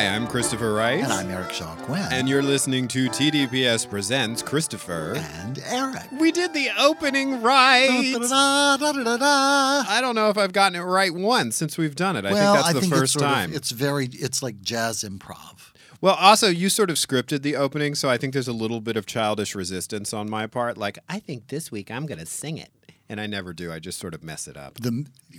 Hi, I'm Christopher Rice. And I'm Eric Shawn Quinn. And you're listening to TDPS Presents Christopher. And Eric. We did the opening right. Da, da, da, da, da, da. I don't know if I've gotten it right once since we've done it. I think that's the first time. It's like jazz improv. Well, also, you sort of scripted the opening, so I think there's a little bit of childish resistance on my part. Like, I think this week I'm going to sing it. And I never do. I just sort of mess it up.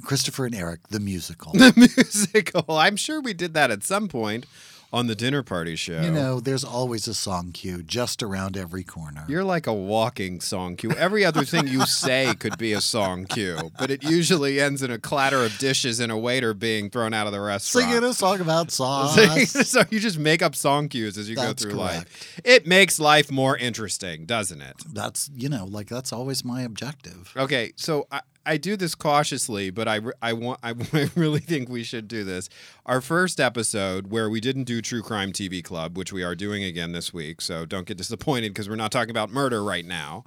Christopher and Eric, the musical. The musical. I'm sure we did that at some point on The Dinner Party Show. You know, there's always a song cue just around every corner. You're like a walking song cue. Every other thing you say could be a song cue, but it usually ends in a clatter of dishes and a waiter being thrown out of the restaurant. Singing a song about sauce. So you just make up song cues as you go through life. It makes life more interesting, doesn't it? That's always my objective. Okay, so I do this cautiously, but I really think we should do this. Our first episode, where we didn't do True Crime TV Club, which we are doing again this week, so don't get disappointed because we're not talking about murder right now.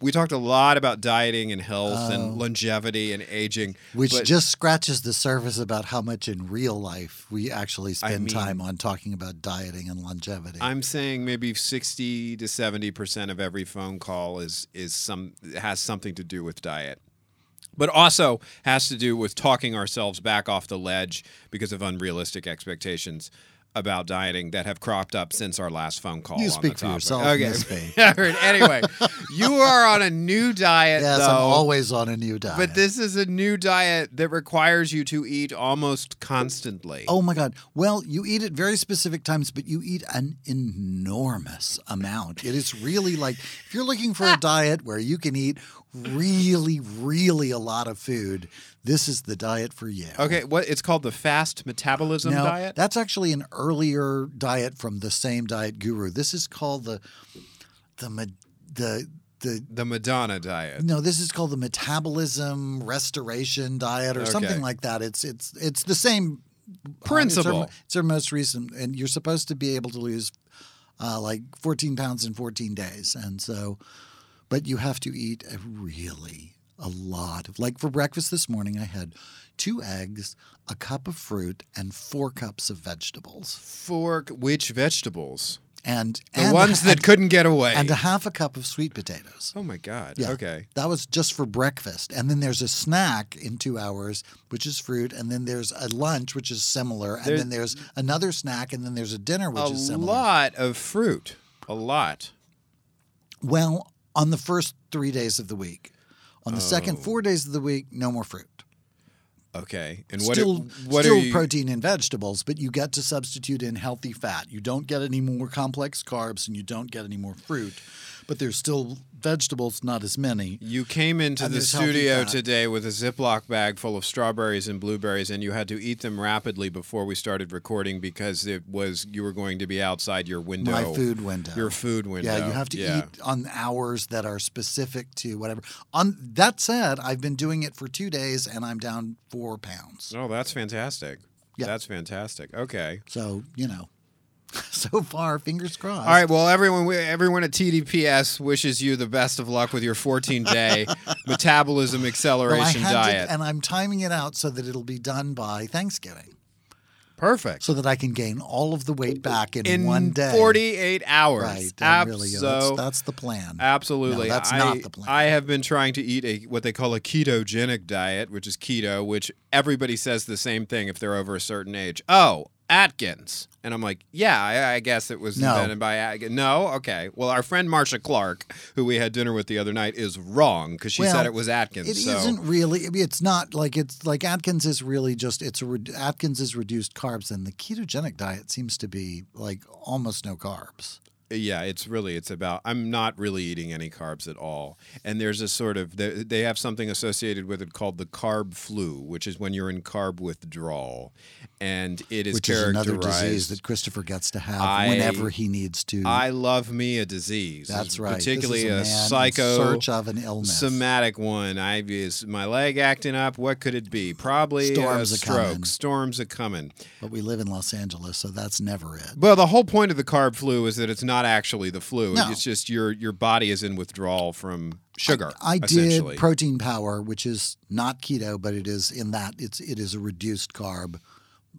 We talked a lot about dieting and health and longevity and aging. Which just scratches the surface about how much in real life we actually spend time on talking about dieting and longevity. I'm saying maybe 60 to 70% of every phone call has something to do with diet. But also has to do with talking ourselves back off the ledge because of unrealistic expectations about dieting that have cropped up since our last phone call. You speak for yourself. Okay. Anyway, you are on a new diet, though. Yes, I'm always on a new diet. But this is a new diet that requires you to eat almost constantly. Oh, my God. Well, you eat at very specific times, but you eat an enormous amount. It is really like, if you're looking for a diet where you can eat really, really a lot of food, this is the diet for you. Okay, it's called the fast metabolism diet? That's actually an earlier diet from the same diet guru. This is called the Madonna diet. No, this is called the metabolism restoration diet or something like that. It's the same principle. It's our most recent, and you're supposed to be able to lose like 14 pounds in 14 days, and so. But you have to eat a lot. Like for breakfast this morning, I had 2 eggs, a cup of fruit, and 4 cups of vegetables. Which vegetables? And the ones that couldn't get away. And a half a cup of sweet potatoes. Oh, my God. Yeah, okay. That was just for breakfast. And then there's a snack in 2 hours, which is fruit. And then there's a lunch, which is similar. And then there's another snack. And then there's a dinner, which is similar. A lot of fruit. A lot. Well, on the first 3 days of the week. On the second 4 days of the week, no more fruit. Okay. And still protein and vegetables, but you get to substitute in healthy fat. You don't get any more complex carbs and you don't get any more fruit, but there's still vegetables, not as many. You came into the studio today with a Ziploc bag full of strawberries and blueberries, and you had to eat them rapidly before we started recording because you were going to be outside your window. My food window. Your food window. Yeah, you have to eat on hours that are specific to whatever. That said, I've been doing it for 2 days, and I'm down 4 pounds. Oh, that's fantastic. Yeah. That's fantastic. Okay. So, so far, fingers crossed. All right, well, everyone at TDPS wishes you the best of luck with your 14-day metabolism acceleration diet. And I'm timing it out so that it'll be done by Thanksgiving. Perfect. So that I can gain all of the weight back in 1 day. In 48 hours. Right. That's the plan. Absolutely. No, that's not the plan. I have been trying to eat what they call a ketogenic diet, which is keto, which everybody says the same thing if they're over a certain age. Oh, Atkins. And I'm like, yeah, I guess it was invented by Atkins. No? Okay. Well, our friend Marcia Clark, who we had dinner with the other night, is wrong because she said it was Atkins. It isn't really. It's not like Atkins is really just Atkins is reduced carbs, and the ketogenic diet seems to be like almost no carbs. Yeah, I'm not really eating any carbs at all. And there's a sort of, they have something associated with it called the carb flu, which is when you're in carb withdrawal. And it is characterized. Which is another disease that Christopher gets to have whenever he needs to. I love me a disease. That's right. Particularly a psychosomatic one. Is my leg acting up? What could it be? Probably a stroke. Storms are coming. But we live in Los Angeles, so that's never it. Well, the whole point of the carb flu is that it's not actually the flu. No. It's just your body is in withdrawal from sugar. I did Protein Power, which is not keto, but it is in that it is a reduced carb,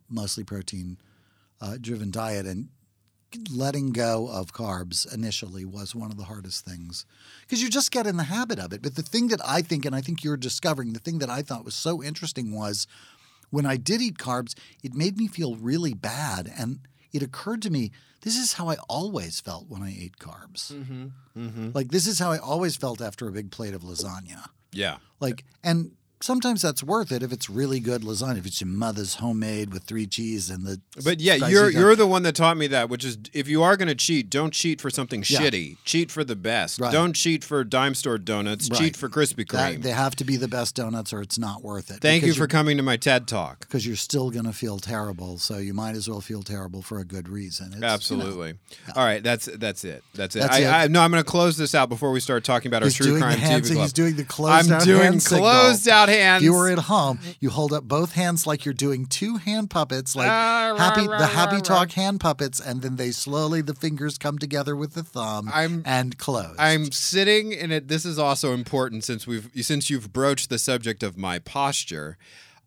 mostly protein driven diet, and letting go of carbs initially was one of the hardest things because you just get in the habit of it. But the thing that I think, and I think you're discovering, the thing that I thought was so interesting was when I did eat carbs, it made me feel really bad. And it occurred to me, this is how I always felt when I ate carbs. Mm-hmm. Mm-hmm. Like, this is how I always felt after a big plate of lasagna. Yeah. Like, and sometimes that's worth it if it's really good lasagna, if it's your mother's homemade with 3 cheese and the. But yeah, you're the one that taught me that, which is, if you are going to cheat, don't cheat for something shitty. Cheat for the best. Right. Don't cheat for dime store donuts. Right. Cheat for Krispy Kreme. They have to be the best donuts, or it's not worth it. Thank you for coming to my TED Talk. Because you're still going to feel terrible, so you might as well feel terrible for a good reason. It's, absolutely. You know, all right, that's it. No, I'm going to close this out before we start talking about our true crime TV club. He's doing the closed out hand signal. I'm doing closed out. Hands. If you were at home, you hold up both hands like you're doing 2 hand puppets, like happy talk hand puppets, and then they slowly, the fingers come together with the thumb and close. I'm sitting in it. This is also important since you've broached the subject of my posture.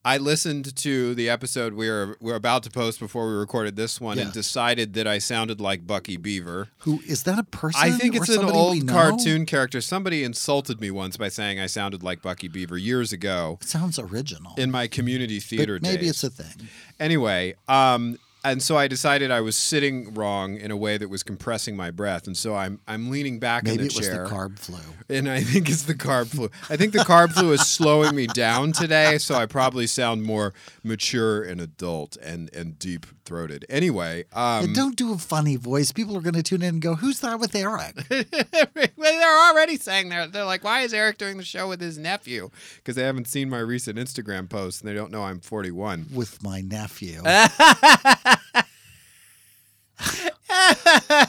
I listened to the episode we're about to post before we recorded this one and decided that I sounded like Bucky Beaver. Who is that, a person? I think it's an old cartoon character. Somebody insulted me once by saying I sounded like Bucky Beaver years ago. It sounds original. In my community theater days. Maybe it's a thing. Anyway, and so I decided I was sitting wrong in a way that was compressing my breath, and so I'm leaning back in the chair. Maybe it was the carb flu. And I think it's the carb flu. I think the carb flu is slowing me down today, so I probably sound more mature and adult and deep-throated. Anyway. Don't do a funny voice. People are going to tune in and go, who's that with Eric? They're already saying that. They're like, why is Eric doing the show with his nephew? Because they haven't seen my recent Instagram post, and they don't know I'm 41. With my nephew.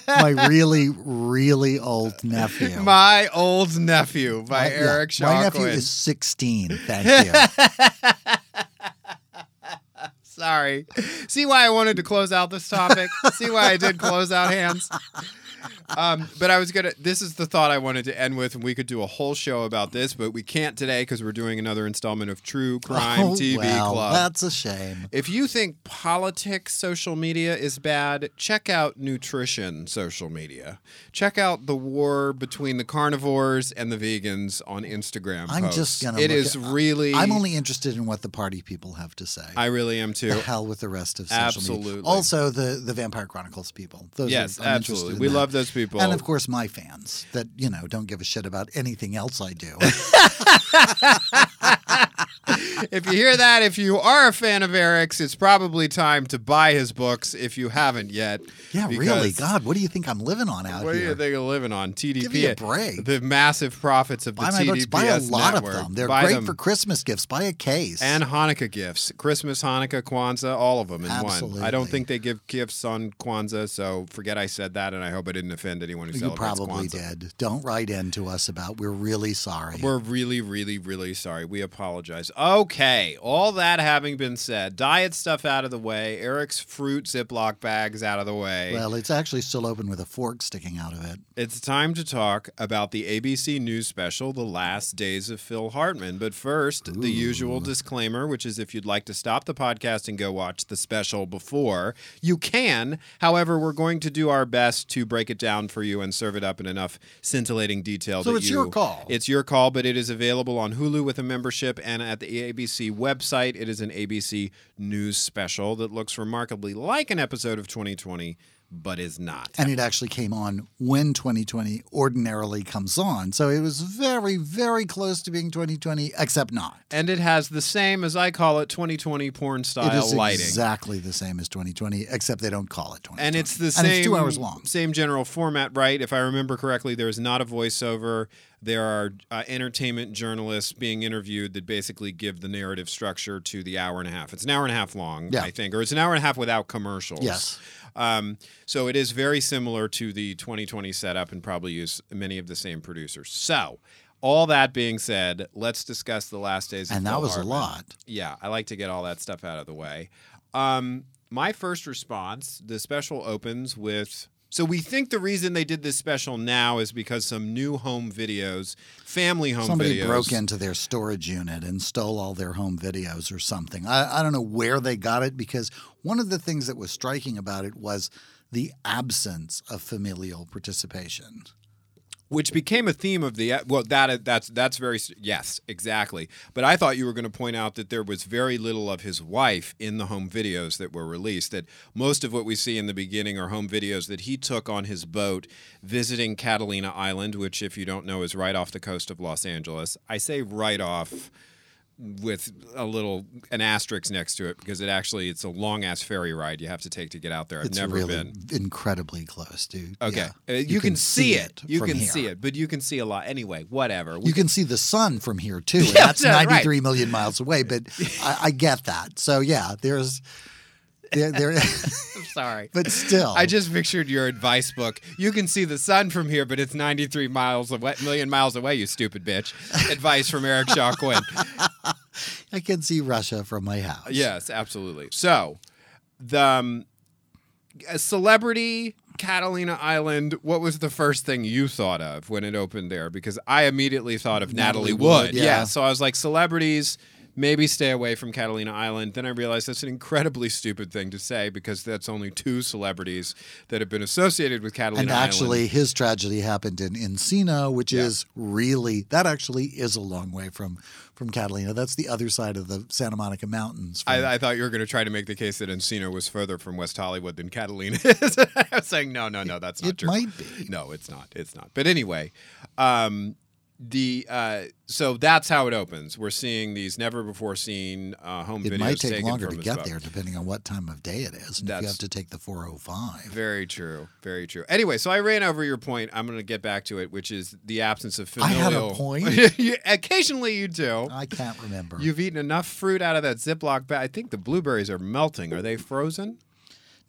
My really, really old nephew. My old nephew by Eric Shawn Quinn. My nephew is 16. Thank you. Sorry. See why I wanted to close out this topic? See why I did close out hands? But I was going to, this is the thought I wanted to end with, and we could do a whole show about this, but we can't today because we're doing another installment of True Crime TV Club. That's a shame. If you think politics social media is bad, check out nutrition social media. Check out the war between the carnivores and the vegans on Instagram posts. I'm just going to I'm only interested in what the party people have to say. I really am too. The hell with the rest of social media. Absolutely. Also the Vampire Chronicles people. Those absolutely. We love those people. And of course my fans that, you know, don't give a shit about anything else I do. If you hear that, if you are a fan of Eric's, it's probably time to buy his books if you haven't yet. Yeah, really. God, what do you think I'm living on out here? What do you think I'm living on? TDPS. Give me a break. The massive profits of the TDPS network. Buy a lot of them. They're great for Christmas gifts. Buy a case. And Hanukkah gifts. Christmas, Hanukkah, Kwanzaa, all of them in Absolutely. One. I don't think they give gifts on Kwanzaa, so forget I said that, and I hope I didn't offend anyone who celebrates Kwanzaa. You probably did. Don't write in to us about, we're really sorry. We're really, really, really sorry. We apologize. Okay, all that having been said, diet stuff out of the way, Eric's fruit Ziploc bags out of the way. Well, it's actually still open with a fork sticking out of it. It's time to talk about the ABC News special, The Last Days of Phil Hartman. But first, the usual disclaimer, which is if you'd like to stop the podcast and go watch the special before, you can. However, we're going to do our best to break it down for you and serve it up in enough scintillating detail. So it's your call. It's your call, but it is available on Hulu with a membership and at the ABC website. It is an ABC News special that looks remarkably like an episode of 2020, but is not. And it actually came on when 2020 ordinarily comes on. So it was very, very close to being 2020, except not. And it has the same, as I call it, 2020 porn style lighting. It is lighting. Exactly the same as 2020, except they don't call it 2020. And it's the same. And it's 2 hours long. Same general format, right? If I remember correctly, there is not a voiceover. There are entertainment journalists being interviewed that basically give the narrative structure to the hour and a half. It's an hour and a half long, I think, or it's an hour and a half without commercials. Yes. So it is very similar to the 2020 setup and probably use many of the same producers. So all that being said, let's discuss The Last Days of Phil Hartman. And that was a lot. Yeah, I like to get all that stuff out of the way. My first response, the special opens with So we think the reason they did this special now is because some new home videos, family home somebody videos. Somebody broke into their storage unit and stole all their home videos or something. I don't know where they got it, because one of the things that was striking about it was the absence of familial participation. Which became a theme of the, well, that's very, yes, exactly. But I thought you were going to point out that there was very little of his wife in the home videos that were released, that most of what we see in the beginning are home videos that he took on his boat visiting Catalina Island, which, if you don't know, is right off the coast of Los Angeles. I say right off with an asterisk next to it, because it actually, it's a long-ass ferry ride you have to take to get out there. I've never been. It's really incredibly close, dude. Okay. Yeah. You can see it. You can see it, but you can see a lot. Anyway, whatever. You can see the sun from here, too. And that's 93 million miles away, but I get that. So, yeah, there's... I'm sorry. But still. I just pictured your advice book. You can see the sun from here, but it's 93 million miles away, you stupid bitch. Advice from Eric Shaw Quinn. I can see Russia from my house. Yes, absolutely. So, the celebrity Catalina Island, what was the first thing you thought of when it opened there? Because I immediately thought of Natalie Wood. Yeah, so I was like, celebrities... maybe stay away from Catalina Island. Then I realized that's an incredibly stupid thing to say, because that's only two celebrities that have been associated with Catalina Island. And actually, his tragedy happened in Encino, which is really, that actually is a long way from Catalina. That's the other side of the Santa Monica Mountains. I thought you were going to try to make the case that Encino was further from West Hollywood than Catalina is. I was saying, no, that's not true. It might be. No, it's not. But anyway, so that's how it opens. We're seeing these never-before-seen home videos. It might take longer to get there, depending on what time of day it is. And if you have to take the 405. Very true. Very true. Anyway, so I ran over your point. I'm going to get back to it, which is the absence of familial. I had a point. Occasionally you do. I can't remember. You've eaten enough fruit out of that Ziploc bag. I think the blueberries are melting. Are they frozen?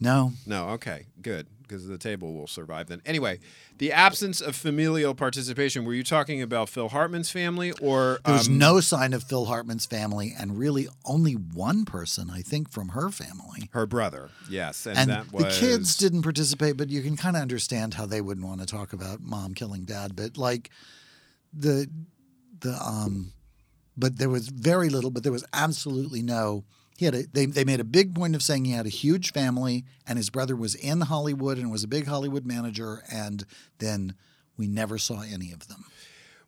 No. Okay. Good. Because the table will survive then. Anyway, the absence of familial participation, were you talking about Phil Hartman's family or... There was no sign of Phil Hartman's family, and really only one person, I think, from her family. Her brother, yes. And that was... the kids didn't participate, but you can kind of understand how they wouldn't want to talk about mom killing dad. But like but there was very little, but there was absolutely no... They made a big point of saying he had a huge family, and his brother was in Hollywood and was a big Hollywood manager, and then we never saw any of them.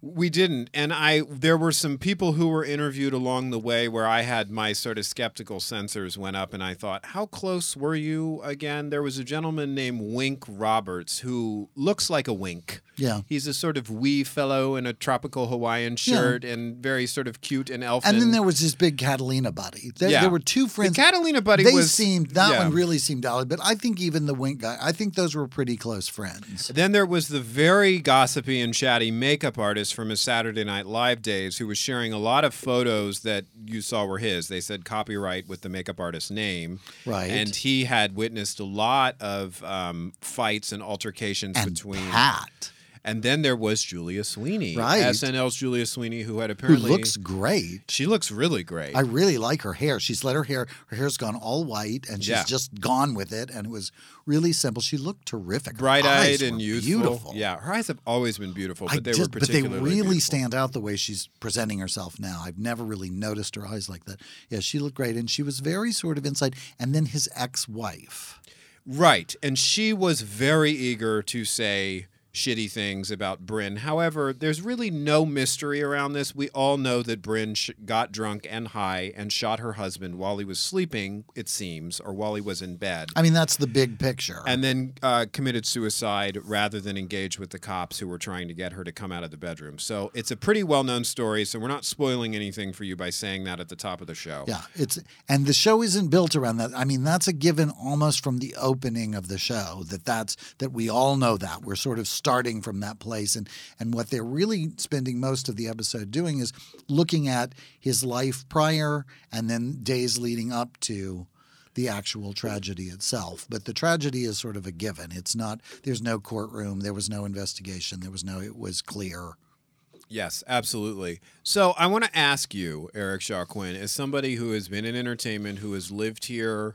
We didn't, and there were some people who were interviewed along the way where I had my sort of skeptical sensors went up, and I thought, how close were you again? There was a gentleman named Wink Roberts who looks like a wink. Yeah. He's a sort of wee fellow in a tropical Hawaiian shirt and very sort of cute and elfin. And then there was his big Catalina buddy. There were two friends. The Catalina buddy one really seemed odd, but I think even the wink guy, I think those were pretty close friends. Then there was the very gossipy and chatty makeup artist from his Saturday Night Live days, who was sharing a lot of photos that you saw were his. They said copyright with the makeup artist's name. Right. And he had witnessed a lot of fights and altercations between Pat. And then there was Julia Sweeney. Right. SNL's Julia Sweeney, who had apparently... Who looks great. She looks really great. I really like her hair. She's let her hair's gone all white, and she's just gone with it, and it was really simple. She looked terrific. Bright-eyed and youthful. Beautiful. Yeah, her eyes have always been beautiful, but they were particularly beautiful. Stand out the way she's presenting herself now. I've never really noticed her eyes like that. Yeah, she looked great, and she was very sort of inside. And then his ex-wife. Right, and she was very eager to say... shitty things about Brynn. However, there's really no mystery around this. We all know that Brynn got drunk and high and shot her husband while he was sleeping, it seems, or while he was in bed. I mean, that's the big picture. And then committed suicide rather than engage with the cops who were trying to get her to come out of the bedroom. So it's a pretty well-known story, so we're not spoiling anything for you by saying that at the top of the show. Yeah, and the show isn't built around that. I mean, that's a given almost from the opening of the show, that we all know that. We're sort of starting from that place, and what they're really spending most of the episode doing is looking at his life prior and then days leading up to the actual tragedy itself. But the tragedy is sort of a given. It's not, there's no courtroom, there was no investigation, it was clear. Yes, absolutely. So I want to ask you, Eric Shaw Quinn, as somebody who has been in entertainment, who has lived here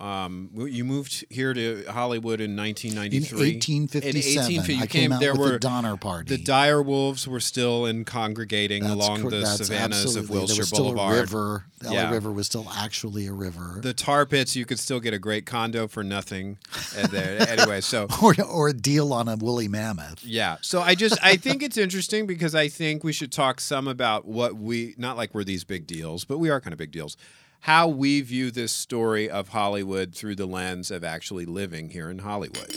You moved here to Hollywood in 1993. In 1857, I came out with the Donner Party. The dire wolves were still congregating along the savannas of Wilshire Boulevard. River. The LA River was still actually a river. The tar pits, you could still get a great condo for nothing. Anyway, so or a deal on a woolly mammoth. Yeah. So I think it's interesting because I think we should talk some about what we, not like we're these big deals, but we are kind of big deals. How we view this story of Hollywood through the lens of actually living here in Hollywood.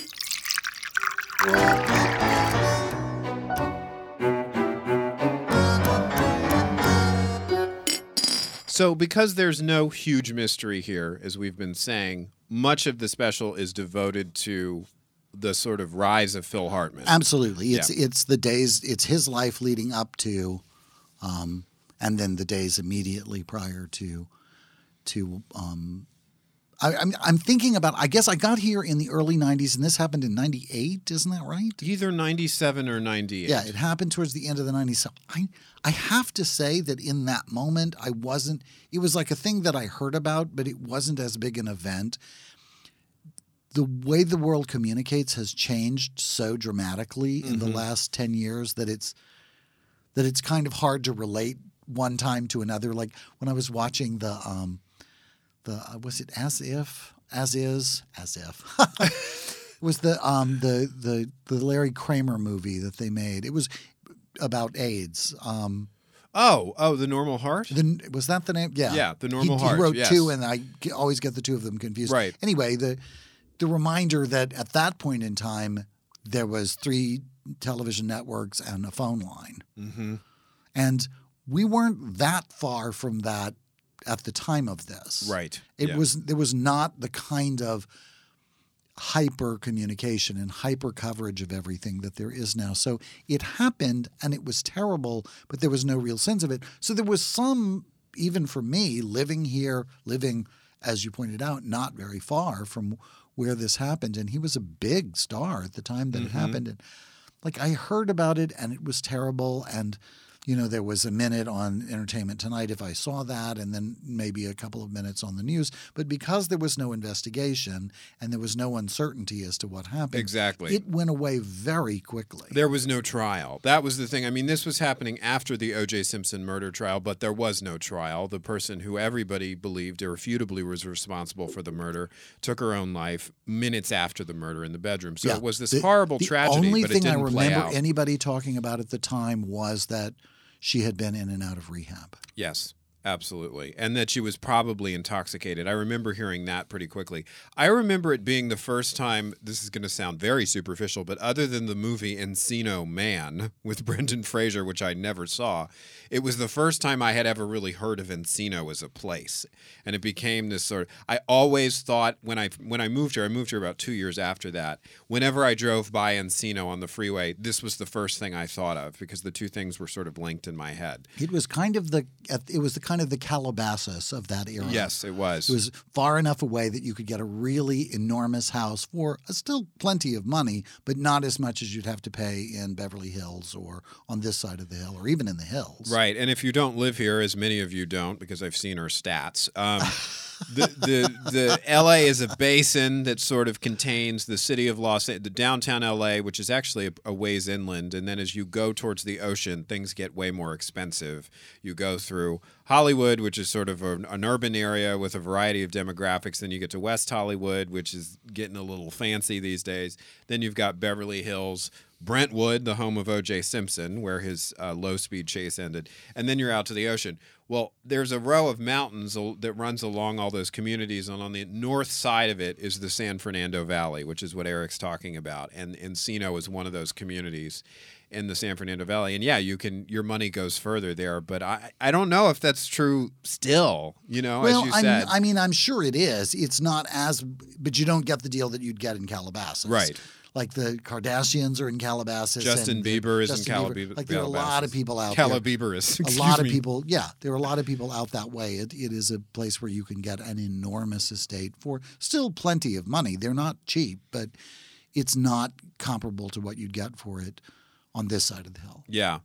So because there's no huge mystery here, as we've been saying, much of the special is devoted to the sort of rise of Phil Hartman. Absolutely. It's his life leading up to, and then the days immediately prior to. I'm thinking about, I guess I got here in the early 90s, and this happened in 98, isn't that right? Either 97 or 98. Yeah, it happened towards the end of the 90s. So I have to say that in that moment, it was like a thing that I heard about, but it wasn't as big an event. The way the world communicates has changed so dramatically in the last 10 years that it's kind of hard to relate one time to another. Like when I was watching was it As If? It was the Larry Kramer movie that they made. It was about AIDS. The Normal Heart? Was that the name? Yeah. Yeah, The Normal Heart. He wrote two, and I always get the two of them confused. Right. Anyway, the reminder that at that point in time, there was 3 television networks and a phone line. Mm-hmm. And we weren't that far from that at the time of this. Right. It was not the kind of hyper communication and hyper coverage of everything that there is now. So it happened and it was terrible, but there was no real sense of it. So there was some, even for me, living, as you pointed out, not very far from where this happened. And he was a big star at the time that it happened. And like I heard about it and it was terrible, and you know, there was a minute on Entertainment Tonight if I saw that, and then maybe a couple of minutes on the news. But because there was no investigation and there was no uncertainty as to what happened, exactly, it went away very quickly. There was no trial. That was the thing. I mean, this was happening after the O.J. Simpson murder trial, but there was no trial. The person who everybody believed irrefutably was responsible for the murder took her own life minutes after the murder in the bedroom. So it was this horrible tragedy, but it didn't play out. The only thing I remember anybody talking about at the time was that she had been in and out of rehab. Yes, absolutely. And that she was probably intoxicated. I remember hearing that pretty quickly. I remember it being the first time, this is going to sound very superficial, but other than the movie Encino Man with Brendan Fraser, which I never saw, it was the first time I had ever really heard of Encino as a place. And it became this sort of, I always thought when I moved here about 2 years after that, whenever I drove by Encino on the freeway, this was the first thing I thought of because the two things were sort of linked in my head. It was kind of the Calabasas of that era. Yes, it was. It was far enough away that you could get a really enormous house for still plenty of money, but not as much as you'd have to pay in Beverly Hills or on this side of the hill or even in the hills. Right, and if you don't live here, as many of you don't, because I've seen her stats, the L.A. is a basin that sort of contains the city of Los Angeles, the downtown L.A., which is actually a ways inland. And then as you go towards the ocean, things get way more expensive. You go through Hollywood, which is sort of an urban area with a variety of demographics. Then you get to West Hollywood, which is getting a little fancy these days. Then you've got Beverly Hills, Brentwood, the home of O.J. Simpson, where his low-speed chase ended. And then you're out to the ocean. Well, there's a row of mountains that runs along all those communities, and on the north side of it is the San Fernando Valley, which is what Eric's talking about. And Encino is one of those communities in the San Fernando Valley. And yeah, your money goes further there, but I don't know if that's true still, as you said. I mean, I'm sure it is. It's not but you don't get the deal that you'd get in Calabasas. Right. Like the Kardashians are in Calabasas. Justin Bieber is in Calabasas. Like there are a lot of people out there. Excuse me. There are a lot of people out that way. It is a place where you can get an enormous estate for still plenty of money. They're not cheap, but it's not comparable to what you'd get for it on this side of the hill. Yeah.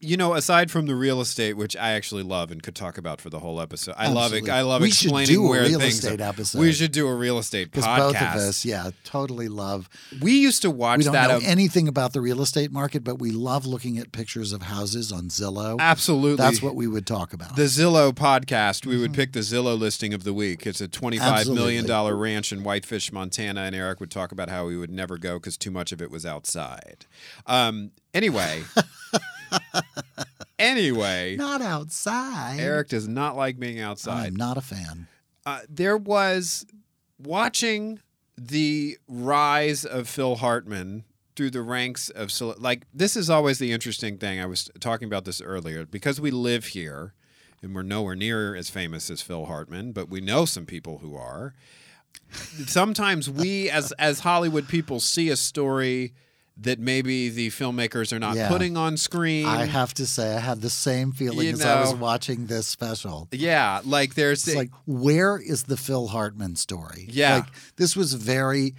You know, aside from the real estate, which I actually love and could talk about for the whole episode, I love it. I love explaining where things. We should do a real estate episode. We should do a real estate podcast. Because both of us, totally love. We used to watch that. We don't know anything about the real estate market, but we love looking at pictures of houses on Zillow. Absolutely, that's what we would talk about. The Zillow podcast. We would pick the Zillow listing of the week. It's a $25 million ranch in Whitefish, Montana, and Eric would talk about how we would never go because too much of it was outside. Anyway. Not outside. Eric does not like being outside. I'm not a fan. There was watching the rise of Phil Hartman through the ranks of this is always the interesting thing. I was talking about this earlier because we live here and we're nowhere near as famous as Phil Hartman, but we know some people who are. Sometimes we as Hollywood people see a story that maybe the filmmakers are not putting on screen. I have to say, I had the same feeling as I was watching this special. Yeah, like there's... It's like, where is the Phil Hartman story? Yeah. Like, this was very...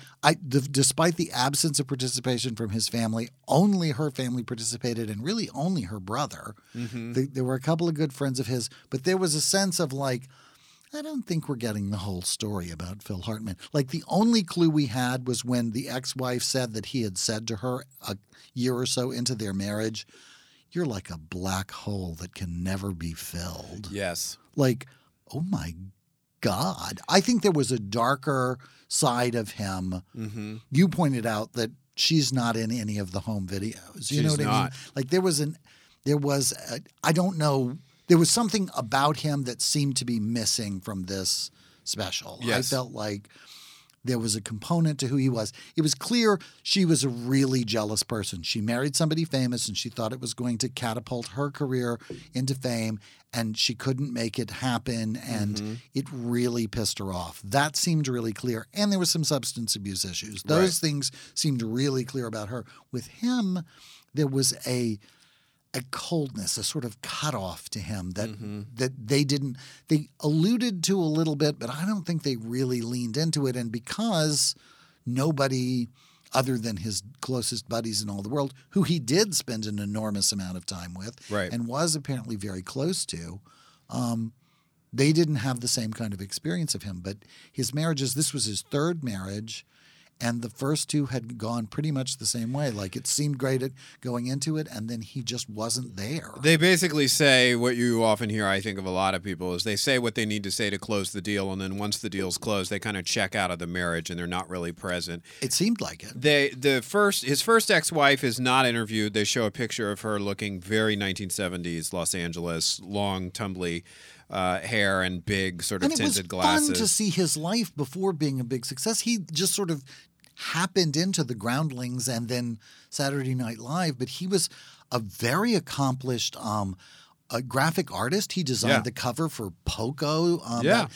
despite the absence of participation from his family, only her family participated, and really only her brother. Mm-hmm. There were a couple of good friends of his, but there was a sense of like... I don't think we're getting the whole story about Phil Hartman. Like, the only clue we had was when the ex-wife said that he had said to her a year or so into their marriage, "You're like a black hole that can never be filled." Yes. Like, oh my God. I think there was a darker side of him. Mm-hmm. You pointed out that she's not in any of the home videos. You know what I mean? Like, I don't know. There was something about him that seemed to be missing from this special. Yes. I felt like there was a component to who he was. It was clear she was a really jealous person. She married somebody famous, and she thought it was going to catapult her career into fame, and she couldn't make it happen, and it really pissed her off. That seemed really clear, and there was some substance abuse issues. Those things seemed really clear about her. With him, there was a coldness, a sort of cutoff to him that that they alluded to a little bit, but I don't think they really leaned into it. And because nobody other than his closest buddies in all the world, who he did spend an enormous amount of time with and was apparently very close to, they didn't have the same kind of experience of him. But his marriages, this was his third marriage, and the first two had gone pretty much the same way. Like, it seemed great at going into it, and then he just wasn't there. They basically say what you often hear, I think, of a lot of people, is they say what they need to say to close the deal, and then once the deal's closed, they kind of check out of the marriage, and they're not really present. It seemed like it. His first ex-wife is not interviewed. They show a picture of her looking very 1970s Los Angeles, long, tumbly hair and big sort of tinted glasses. And it was fun to see his life before being a big success. He just sort of happened into the Groundlings and then Saturday Night Live, but he was a very accomplished a graphic artist. He designed the cover for Poco, that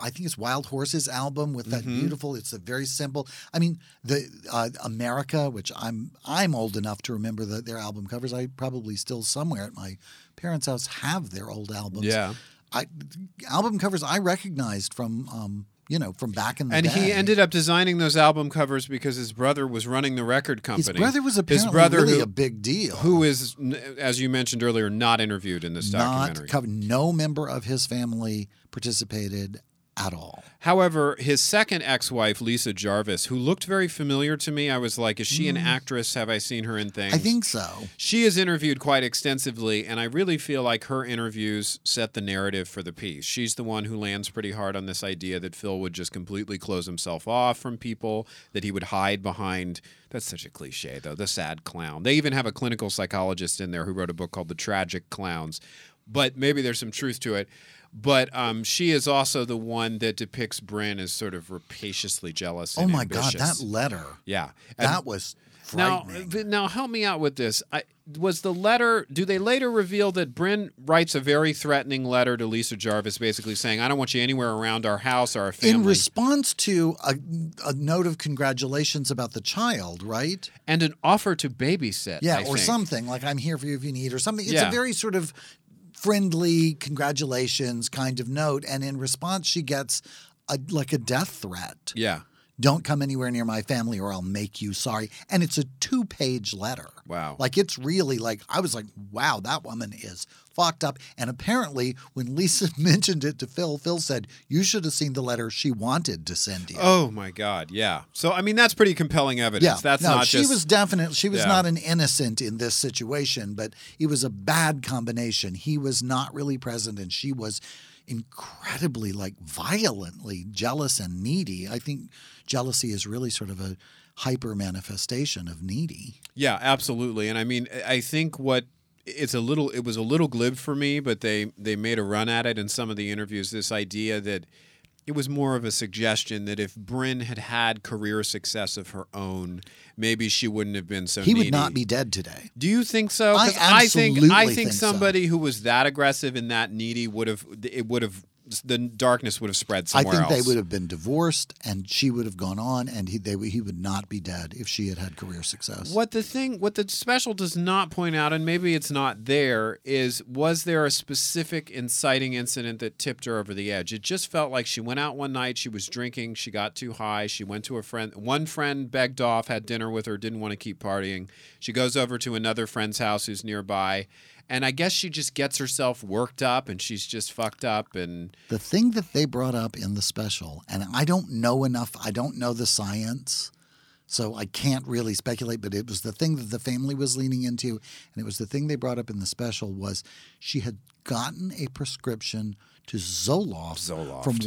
I think it's Wild Horses album with that beautiful. It's a very simple. I mean, the America, which I'm old enough to remember their album covers. I probably still somewhere at my parents' house have their old albums. Yeah, album covers I recognized from. From back in the day. And he ended up designing those album covers because his brother was running the record company. His brother was really a big deal. Who is, as you mentioned earlier, not interviewed in this documentary. No member of his family participated at all. However, his second ex-wife, Lisa Jarvis, who looked very familiar to me, I was like, is she an actress? Have I seen her in things? I think so. She is interviewed quite extensively, and I really feel like her interviews set the narrative for the piece. She's the one who lands pretty hard on this idea that Phil would just completely close himself off from people, that he would hide behind... That's such a cliche, though, the sad clown. They even have a clinical psychologist in there who wrote a book called The Tragic Clowns, but maybe there's some truth to it. But she is also the one that depicts Brynn as sort of rapaciously jealous and ambitious. Oh, my God, that letter. Yeah. And that was frightening. Now, help me out with this. Was the letter – do they later reveal that Brynn writes a very threatening letter to Lisa Jarvis basically saying, I don't want you anywhere around our house or our family? In response to a note of congratulations about the child, right? And an offer to babysit, I think. Something, like I'm here for you if you need or something. It's a very sort of – friendly congratulations kind of note, and in response she gets a death threat. Yeah. Don't come anywhere near my family or I'll make you sorry. And it's a 2-page letter. Wow. Like, it's really like, I was like, wow, that woman is fucked up. And apparently when Lisa mentioned it to Phil, Phil said, you should have seen the letter she wanted to send you. Oh, my God. Yeah. So, I mean, that's pretty compelling evidence. Yeah. That's no, not she just... was definitely, she was not an innocent in this situation, but it was a bad combination. He was not really present and she was incredibly, like, violently jealous and needy. I think jealousy is really sort of a hyper manifestation of needy. Yeah, absolutely. And I mean, I think what it was a little glib for me, but they made a run at it in some of the interviews, this idea that it was more of a suggestion that if Brynn had had career success of her own, maybe she wouldn't have been so needy. He would not be dead today. Do you think so? I think somebody who was that aggressive and that needy would have the darkness would have spread somewhere else. I think they would have been divorced and she would have gone on and he would not be dead if she had had career success. What the special does not point out, and maybe it's not there, is was there a specific inciting incident that tipped her over the edge? It just felt like she went out one night, she was drinking, she got too high, she went to a friend. One friend begged off, had dinner with her, didn't want to keep partying. She goes over to another friend's house who's nearby. And I guess she just gets herself worked up and she's just fucked up. And the thing that they brought up in the special, and I don't know enough, I don't know the science, so I can't really speculate, but it was the thing that the family was leaning into, and it was the thing they brought up in the special was she had gotten a prescription to Zoloft. from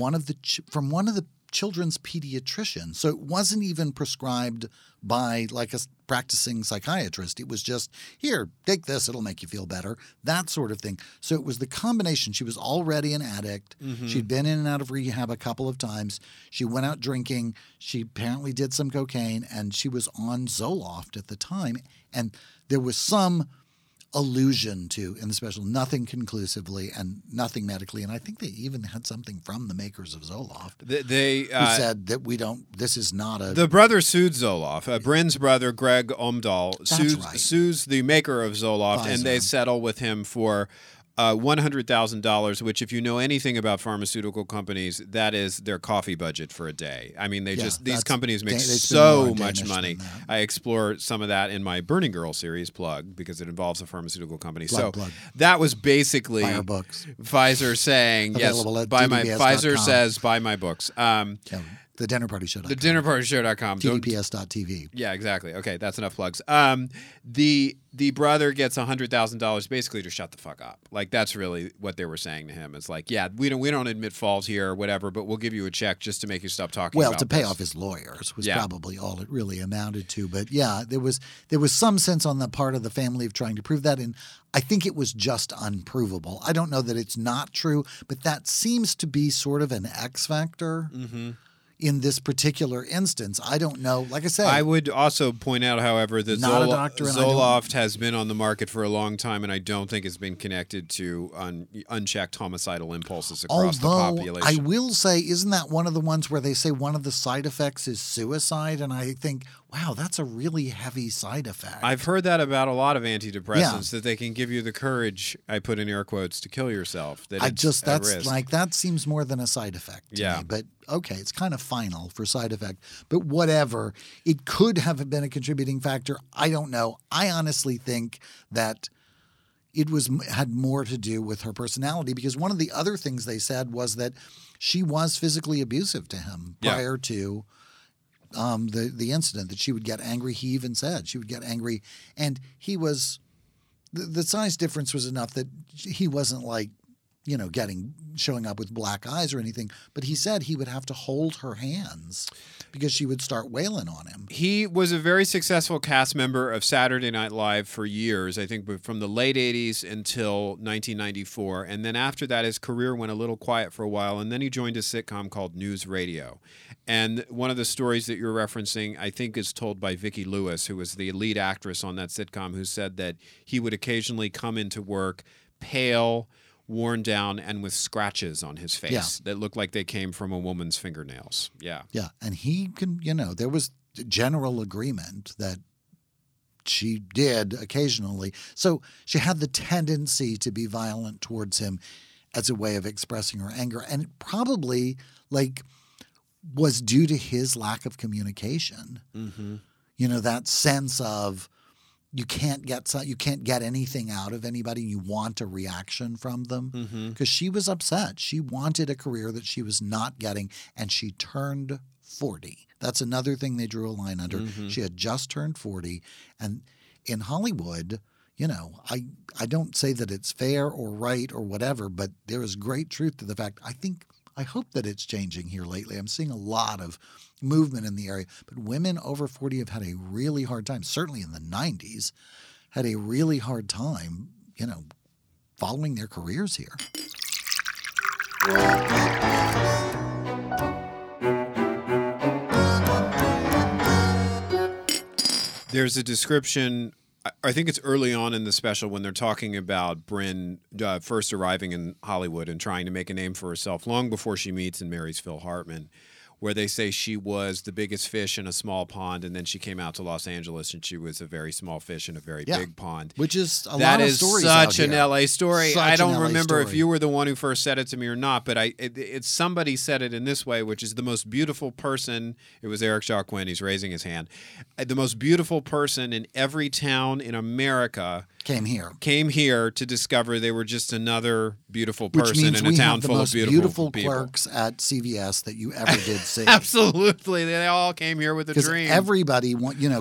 one of the children's pediatrician. So it wasn't even prescribed by like a practicing psychiatrist. It was just, here, take this, it'll make you feel better, that sort of thing. So it was the combination. She was already an addict. Mm-hmm. She'd been in and out of rehab a couple of times. She went out drinking. She apparently did some cocaine, and she was on Zoloft at the time. And there was some allusion to in the special, nothing conclusively and nothing medically, and I think they even had something from the makers of Zoloft. They said that we don't. This is not a. The brother sued Zoloft. Brynn's brother, Greg Omdahl, sues the maker of Zoloft, Pfizer. And they settle with him for $100,000, which, if you know anything about pharmaceutical companies, that is their coffee budget for a day. I mean, these companies make so much money. I explore some of that in my Burning Girl series, plug, because it involves a pharmaceutical company. Plug. That was basically Pfizer saying, yes, buy my Pfizer says buy my books. The Dinner Party Show. The DinnerPartyShow.com. TDPS.tv. Yeah, exactly. Okay, that's enough plugs. The brother gets $100,000 basically to shut the fuck up. Like, that's really what they were saying to him. It's like, yeah, we don't admit fault here or whatever, but we'll give you a check just to make you stop talking about this. Well, to pay off his lawyers was probably all it really amounted to. But, yeah, there was some sense on the part of the family of trying to prove that, and I think it was just unprovable. I don't know that it's not true, but that seems to be sort of an X factor. Mm-hmm. In this particular instance, I don't know. Like I said, I would also point out, however, that Zoloft has been on the market for a long time, and I don't think it's been connected to unchecked homicidal impulses across the population. I will say, isn't that one of the ones where they say one of the side effects is suicide? And I think, wow, that's a really heavy side effect. I've heard that about a lot of antidepressants, that they can give you the courage, I put in air quotes, to kill yourself. That seems more than a side effect to me, but okay, it's kind of final for side effect, but whatever. It could have been a contributing factor. I don't know. I honestly think that it had more to do with her personality, because one of the other things they said was that she was physically abusive to him prior to the incident, that she would get angry. He even said she would get angry, and he was the size difference was enough that he wasn't like, you know, showing up with black eyes or anything, but he said he would have to hold her hands because she would start wailing on him. He was a very successful cast member of Saturday Night Live for years, I think from the late 80s until 1994, and then after that his career went a little quiet for a while, and then he joined a sitcom called News Radio. And one of the stories that you're referencing, I think, is told by Vicki Lewis, who was the lead actress on that sitcom, who said that he would occasionally come into work pale, worn down, and with scratches on his face that looked like they came from a woman's fingernails. Yeah. Yeah. And he can, you know, there was general agreement that she did occasionally. So she had the tendency to be violent towards him as a way of expressing her anger. And it probably, like, was due to his lack of communication. Mm-hmm. You know, that sense of you can't get anything out of anybody. You want a reaction from them because mm-hmm. she was upset. She wanted a career that she was not getting, and she turned 40. That's another thing they drew a line under. Mm-hmm. She had just turned 40, and in Hollywood, you know, I don't say that it's fair or right or whatever, but there is great truth to the fact. I hope that it's changing here lately. I'm seeing a lot of movement in the area. But women over 40 have had a really hard time, certainly in the 90s, had a really hard time, you know, following their careers here. There's a description, I think it's early on in the special when they're talking about Brynn first arriving in Hollywood and trying to make a name for herself long before she meets and marries Phil Hartman, where they say she was the biggest fish in a small pond, and then she came out to Los Angeles and she was a very small fish in a very big pond. Which is a lot of stories out here. That is such an LA story. I don't remember if you were the one who first said it to me or not, but it's somebody said it in this way, which is the most beautiful person. It was Eric Shawn Quinn. He's raising his hand. The most beautiful person in every town in America came here to discover they were just another beautiful person in a town full of beautiful people. The most beautiful clerks at CVS that you ever did see. Absolutely. They all came here with a dream. Everybody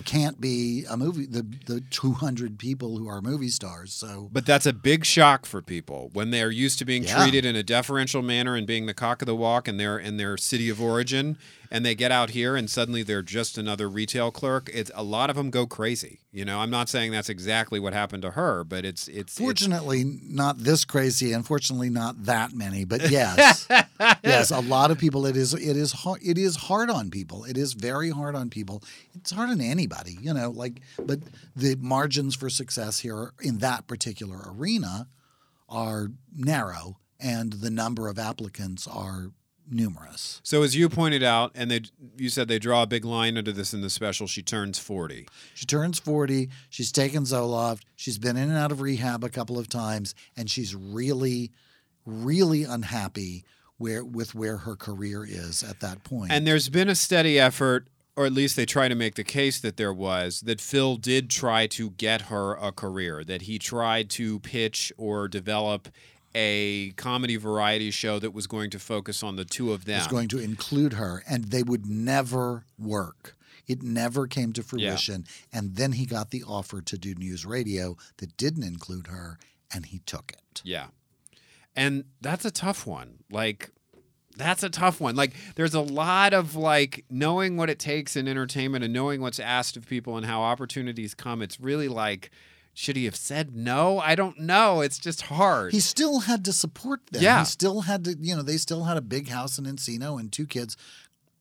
can't be a movie, the 200 people who are movie stars. So, but that's a big shock for people when they're used to being treated in a deferential manner and being the cock of the walk in their city of origin. And they get out here and suddenly they're just another retail clerk. A lot of them go crazy. You know, I'm not saying that's exactly what happened to her, but it's fortunately not this crazy, and fortunately not that many. But yes, yes, a lot of people. It is hard on people. It is very hard on people. It's hard on anybody. You know, but the margins for success here in that particular arena are narrow, and the number of applicants are numerous. So as you pointed out, and you said they draw a big line under this in the special, she turns 40. She turns 40. She's taken Zoloft. She's been in and out of rehab a couple of times, and she's really, really unhappy with where her career is at that point. And there's been a steady effort, or at least they try to make the case that there was, that Phil did try to get her a career, that he tried to pitch or develop a comedy variety show that was going to focus on the two of them. It was going to include her, and they would never work. It never came to fruition. Yeah. And then he got the offer to do News Radio that didn't include her, and he took it. Yeah. And that's a tough one. That's a tough one. There's a lot of, knowing what it takes in entertainment and knowing what's asked of people and how opportunities come. It's really should he have said no? I don't know. It's just hard. He still had to support them. Yeah. He still had to, they still had a big house in Encino and two kids.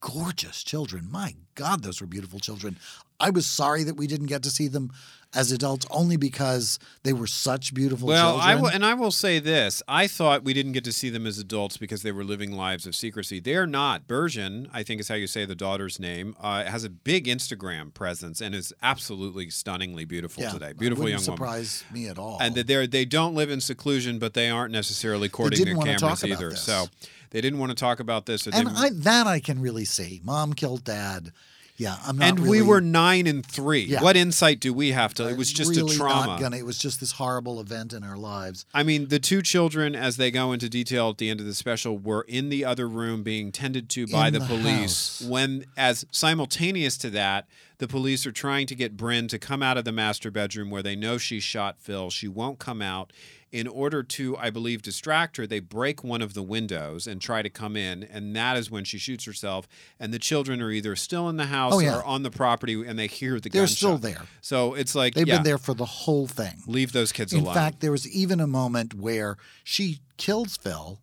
Gorgeous children. My God, those were beautiful children. I was sorry that we didn't get to see them as adults only because they were such beautiful children. I will say this. I thought we didn't get to see them as adults because they were living lives of secrecy. They're not. Bergen, I think is how you say the daughter's name, has a big Instagram presence and is absolutely stunningly beautiful today. Beautiful young woman. It wouldn't surprise me at all. And they don't live in seclusion, but they aren't necessarily courting their cameras either. So they didn't want to talk about this. That I can really see. Mom killed dad. Yeah, I'm not. And we were 9 and 3. Yeah. What insight do we have to? It was just really a trauma. It was just this horrible event in our lives. I mean, the two children, as they go into detail at the end of the special, were in the other room being tended to by the police. House. When, as simultaneous to that, the police are trying to get Brynn to come out of the master bedroom where they know she shot Phil. She won't come out. In order to, I believe, distract her, they break one of the windows and try to come in, and that is when she shoots herself, and the children are either still in the house or on the property, and they hear the gunshot. They're still there. So it's they've been there for the whole thing. Leave those kids alone. In fact, there was even a moment where she kills Phil,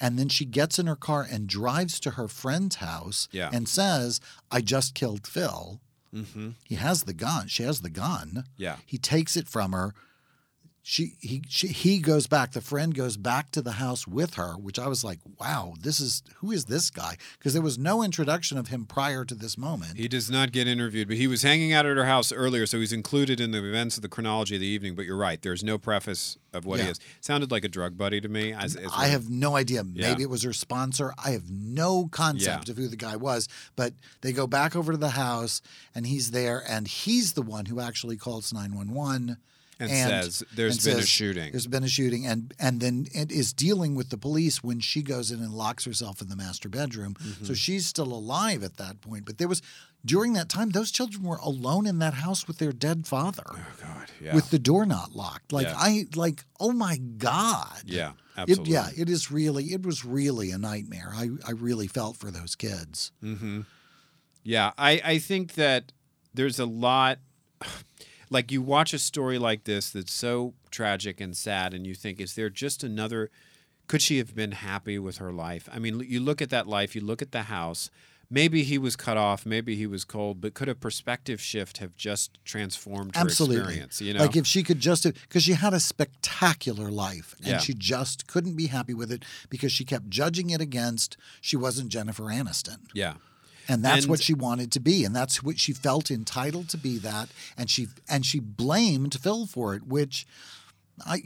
and then she gets in her car and drives to her friend's house and says, I just killed Phil. Mm-hmm. She has the gun. Yeah. He takes it from her. he goes back. The friend goes back to the house with her, which I was like, wow, who is this guy? Because there was no introduction of him prior to this moment. He does not get interviewed, but he was hanging out at her house earlier, so he's included in the events of the chronology of the evening. But you're right, there's no preface of what he is. Sounded like a drug buddy to me. I have no idea. Maybe it was her sponsor. I have no concept of who the guy was. But they go back over to the house, and he's there, and he's the one who actually calls 911. And says, a shooting. There's been a shooting. And then it is dealing with the police when she goes in and locks herself in the master bedroom. Mm-hmm. So she's still alive at that point. But there was, during that time, those children were alone in that house with their dead father. Oh, God, yeah. With the door not locked. Oh, my God. Yeah, absolutely. It was really a nightmare. I really felt for those kids. Mm-hmm. Yeah, I think that there's a lot... Like, you watch a story like this that's so tragic and sad, and you think, is there just another – could she have been happy with her life? I mean, you look at that life. You look at the house. Maybe he was cut off. Maybe he was cold. But could a perspective shift have just transformed her experience? You know? Like, if she could just – because she had a spectacular life, and she just couldn't be happy with it because she kept judging it against she wasn't Jennifer Aniston. Yeah. And that's what she wanted to be, and that's what she felt entitled to be that, and she blamed Phil for it, which, I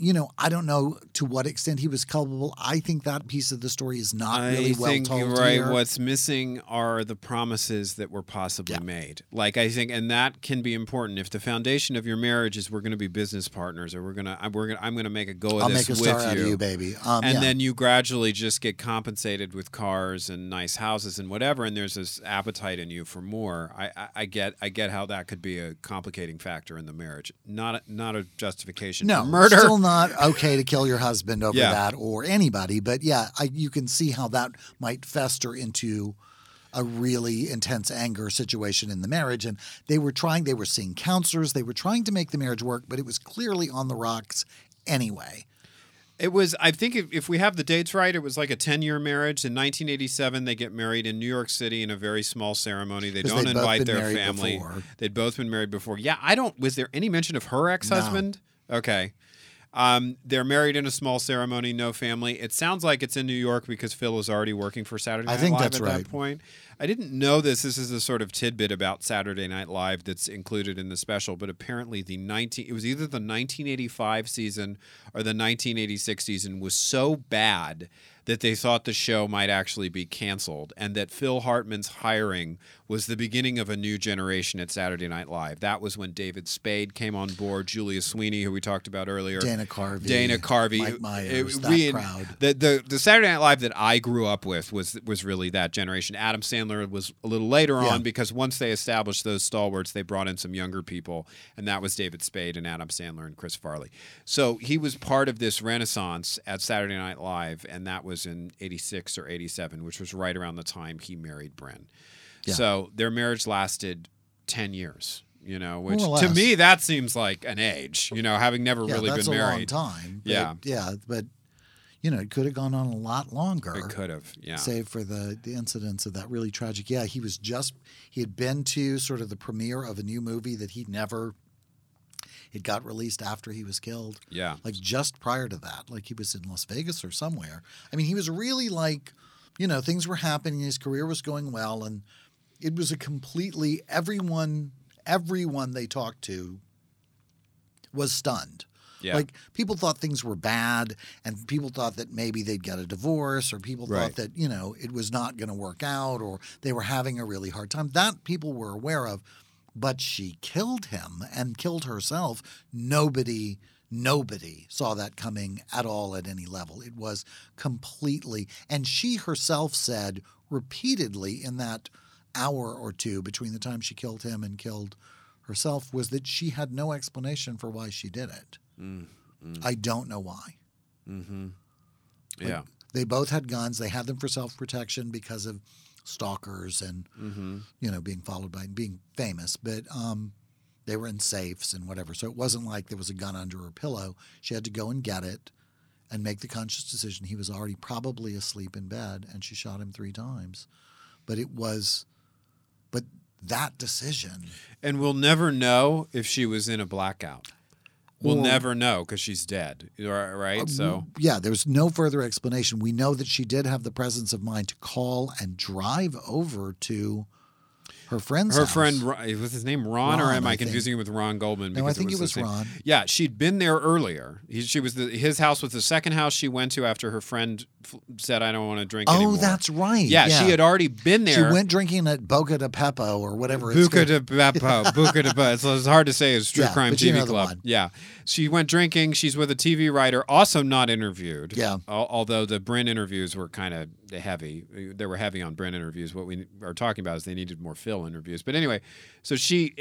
don't know to what extent he was culpable. I think that piece of the story is not really well told. I think you're right. Here. What's missing are the promises that were possibly made. Like, I think, and that can be important. If the foundation of your marriage is we're going to be business partners, or I'm going to make a go of this with you. I'll make a star out of you, baby. Then you gradually just get compensated with cars and nice houses and whatever, and there's this appetite in you for more. I get how that could be a complicating factor in the marriage. Not a justification. No, for murder. Still not okay to kill your husband over that or anybody, but you can see how that might fester into a really intense anger situation in the marriage. And they were seeing counselors, they were trying to make the marriage work, but it was clearly on the rocks anyway. It was, I think if we have the dates right, it was like a 10-year marriage. In 1987, they get married in New York City in a very small ceremony. They don't invite their family. Before. They'd both been married before. Yeah, was there any mention of her ex-husband? No. Okay. They're married in a small ceremony, no family. It sounds like it's in New York because Phil was already working for Saturday Night Live at that point. I didn't know this. This is a sort of tidbit about Saturday Night Live that's included in the special, but apparently it was either the 1985 season or the 1986 season was so bad that they thought the show might actually be canceled, and that Phil Hartman's hiring was the beginning of a new generation at Saturday Night Live. That was when David Spade came on board, Julia Sweeney, who we talked about earlier. Dana Carvey. Mike Myers, that crowd. The Saturday Night Live that I grew up with was really that generation. Adam Sandler was a little later on, because once they established those stalwarts, they brought in some younger people, and that was David Spade and Adam Sandler and Chris Farley. So he was part of this renaissance at Saturday Night Live, and that was in 86 or 87, which was right around the time he married Brynn. Yeah. So their marriage lasted 10 years, which to me, that seems like an age, having never really been married. That's a long time. Yeah. But, it could have gone on a lot longer. It could have, yeah. Save for the incidents of that really tragic. Yeah, he had been to sort of the premiere of a new movie that he'd never... It got released after he was killed. Yeah. Like, just prior to that. Like, he was in Las Vegas or somewhere. I mean, he was really things were happening. His career was going well. And it was a completely, everyone they talked to was stunned. Yeah. Like, people thought things were bad, and people thought that maybe they'd get a divorce, or people thought that, it was not going to work out, or they were having a really hard time. That people were aware of. But she killed him and killed herself. Nobody saw that coming at all at any level. It was completely – and she herself said repeatedly in that hour or two between the time she killed him and killed herself was that she had no explanation for why she did it. Mm-hmm. I don't know why. Mm-hmm. Yeah. Like, they both had guns. They had them for self-protection because of – stalkers and being followed by being famous, but they were in safes and whatever, so it wasn't like there was a gun under her pillow. She had to go and get it and make the conscious decision. He was already probably asleep in bed, and she shot him 3 times, but that decision, and we'll never know if she was in a blackout. We'll never know because she's dead, right? Yeah, there's no further explanation. We know that she did have the presence of mind to call and drive over to her friend's house. Friend, was his name Ron, or am I confusing him with Ron Goldman? No, I think it was Ron. Yeah, she'd been there earlier. She was his house was the second house she went to after her friend said, I don't want to drink anymore. Oh, that's right. Yeah, she had already been there. She went drinking at Buca di Beppo or whatever it's called. Buca di Beppo. It's hard to say. It's True Crime TV Club. Yeah. She went drinking. She's with a TV writer, also not interviewed. Yeah. Although the Brynn interviews were kind of heavy. They were heavy on Brynn interviews. What we are talking about is they needed more Phil interviews. But anyway, so she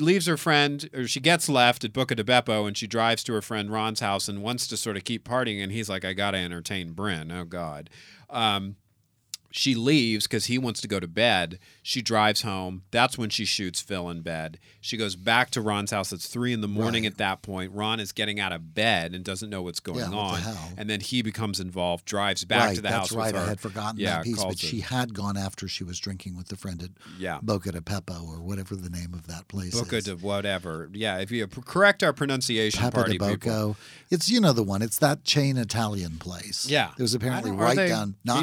leaves her friend, or she gets left at Buca di Beppo, and she drives to her friend Ron's house and wants to sort of keep partying, and he's like, I gotta entertain Brynn. Oh God. She leaves because he wants to go to bed. She drives home. That's when she shoots Phil in bed. She goes back to Ron's house. It's 3 a.m. At that point. Ron is getting out of bed and doesn't know what's going on. What the hell? And then he becomes involved, drives back to the house with her. That's right. I had forgotten that piece, but she had gone after she was drinking with the friend at Buca di Beppo or whatever the name of that place is. Buca di whatever. Yeah, if you correct our pronunciation, Peppa party Buca. People. It's, the one. It's that chain Italian place. Yeah. It was apparently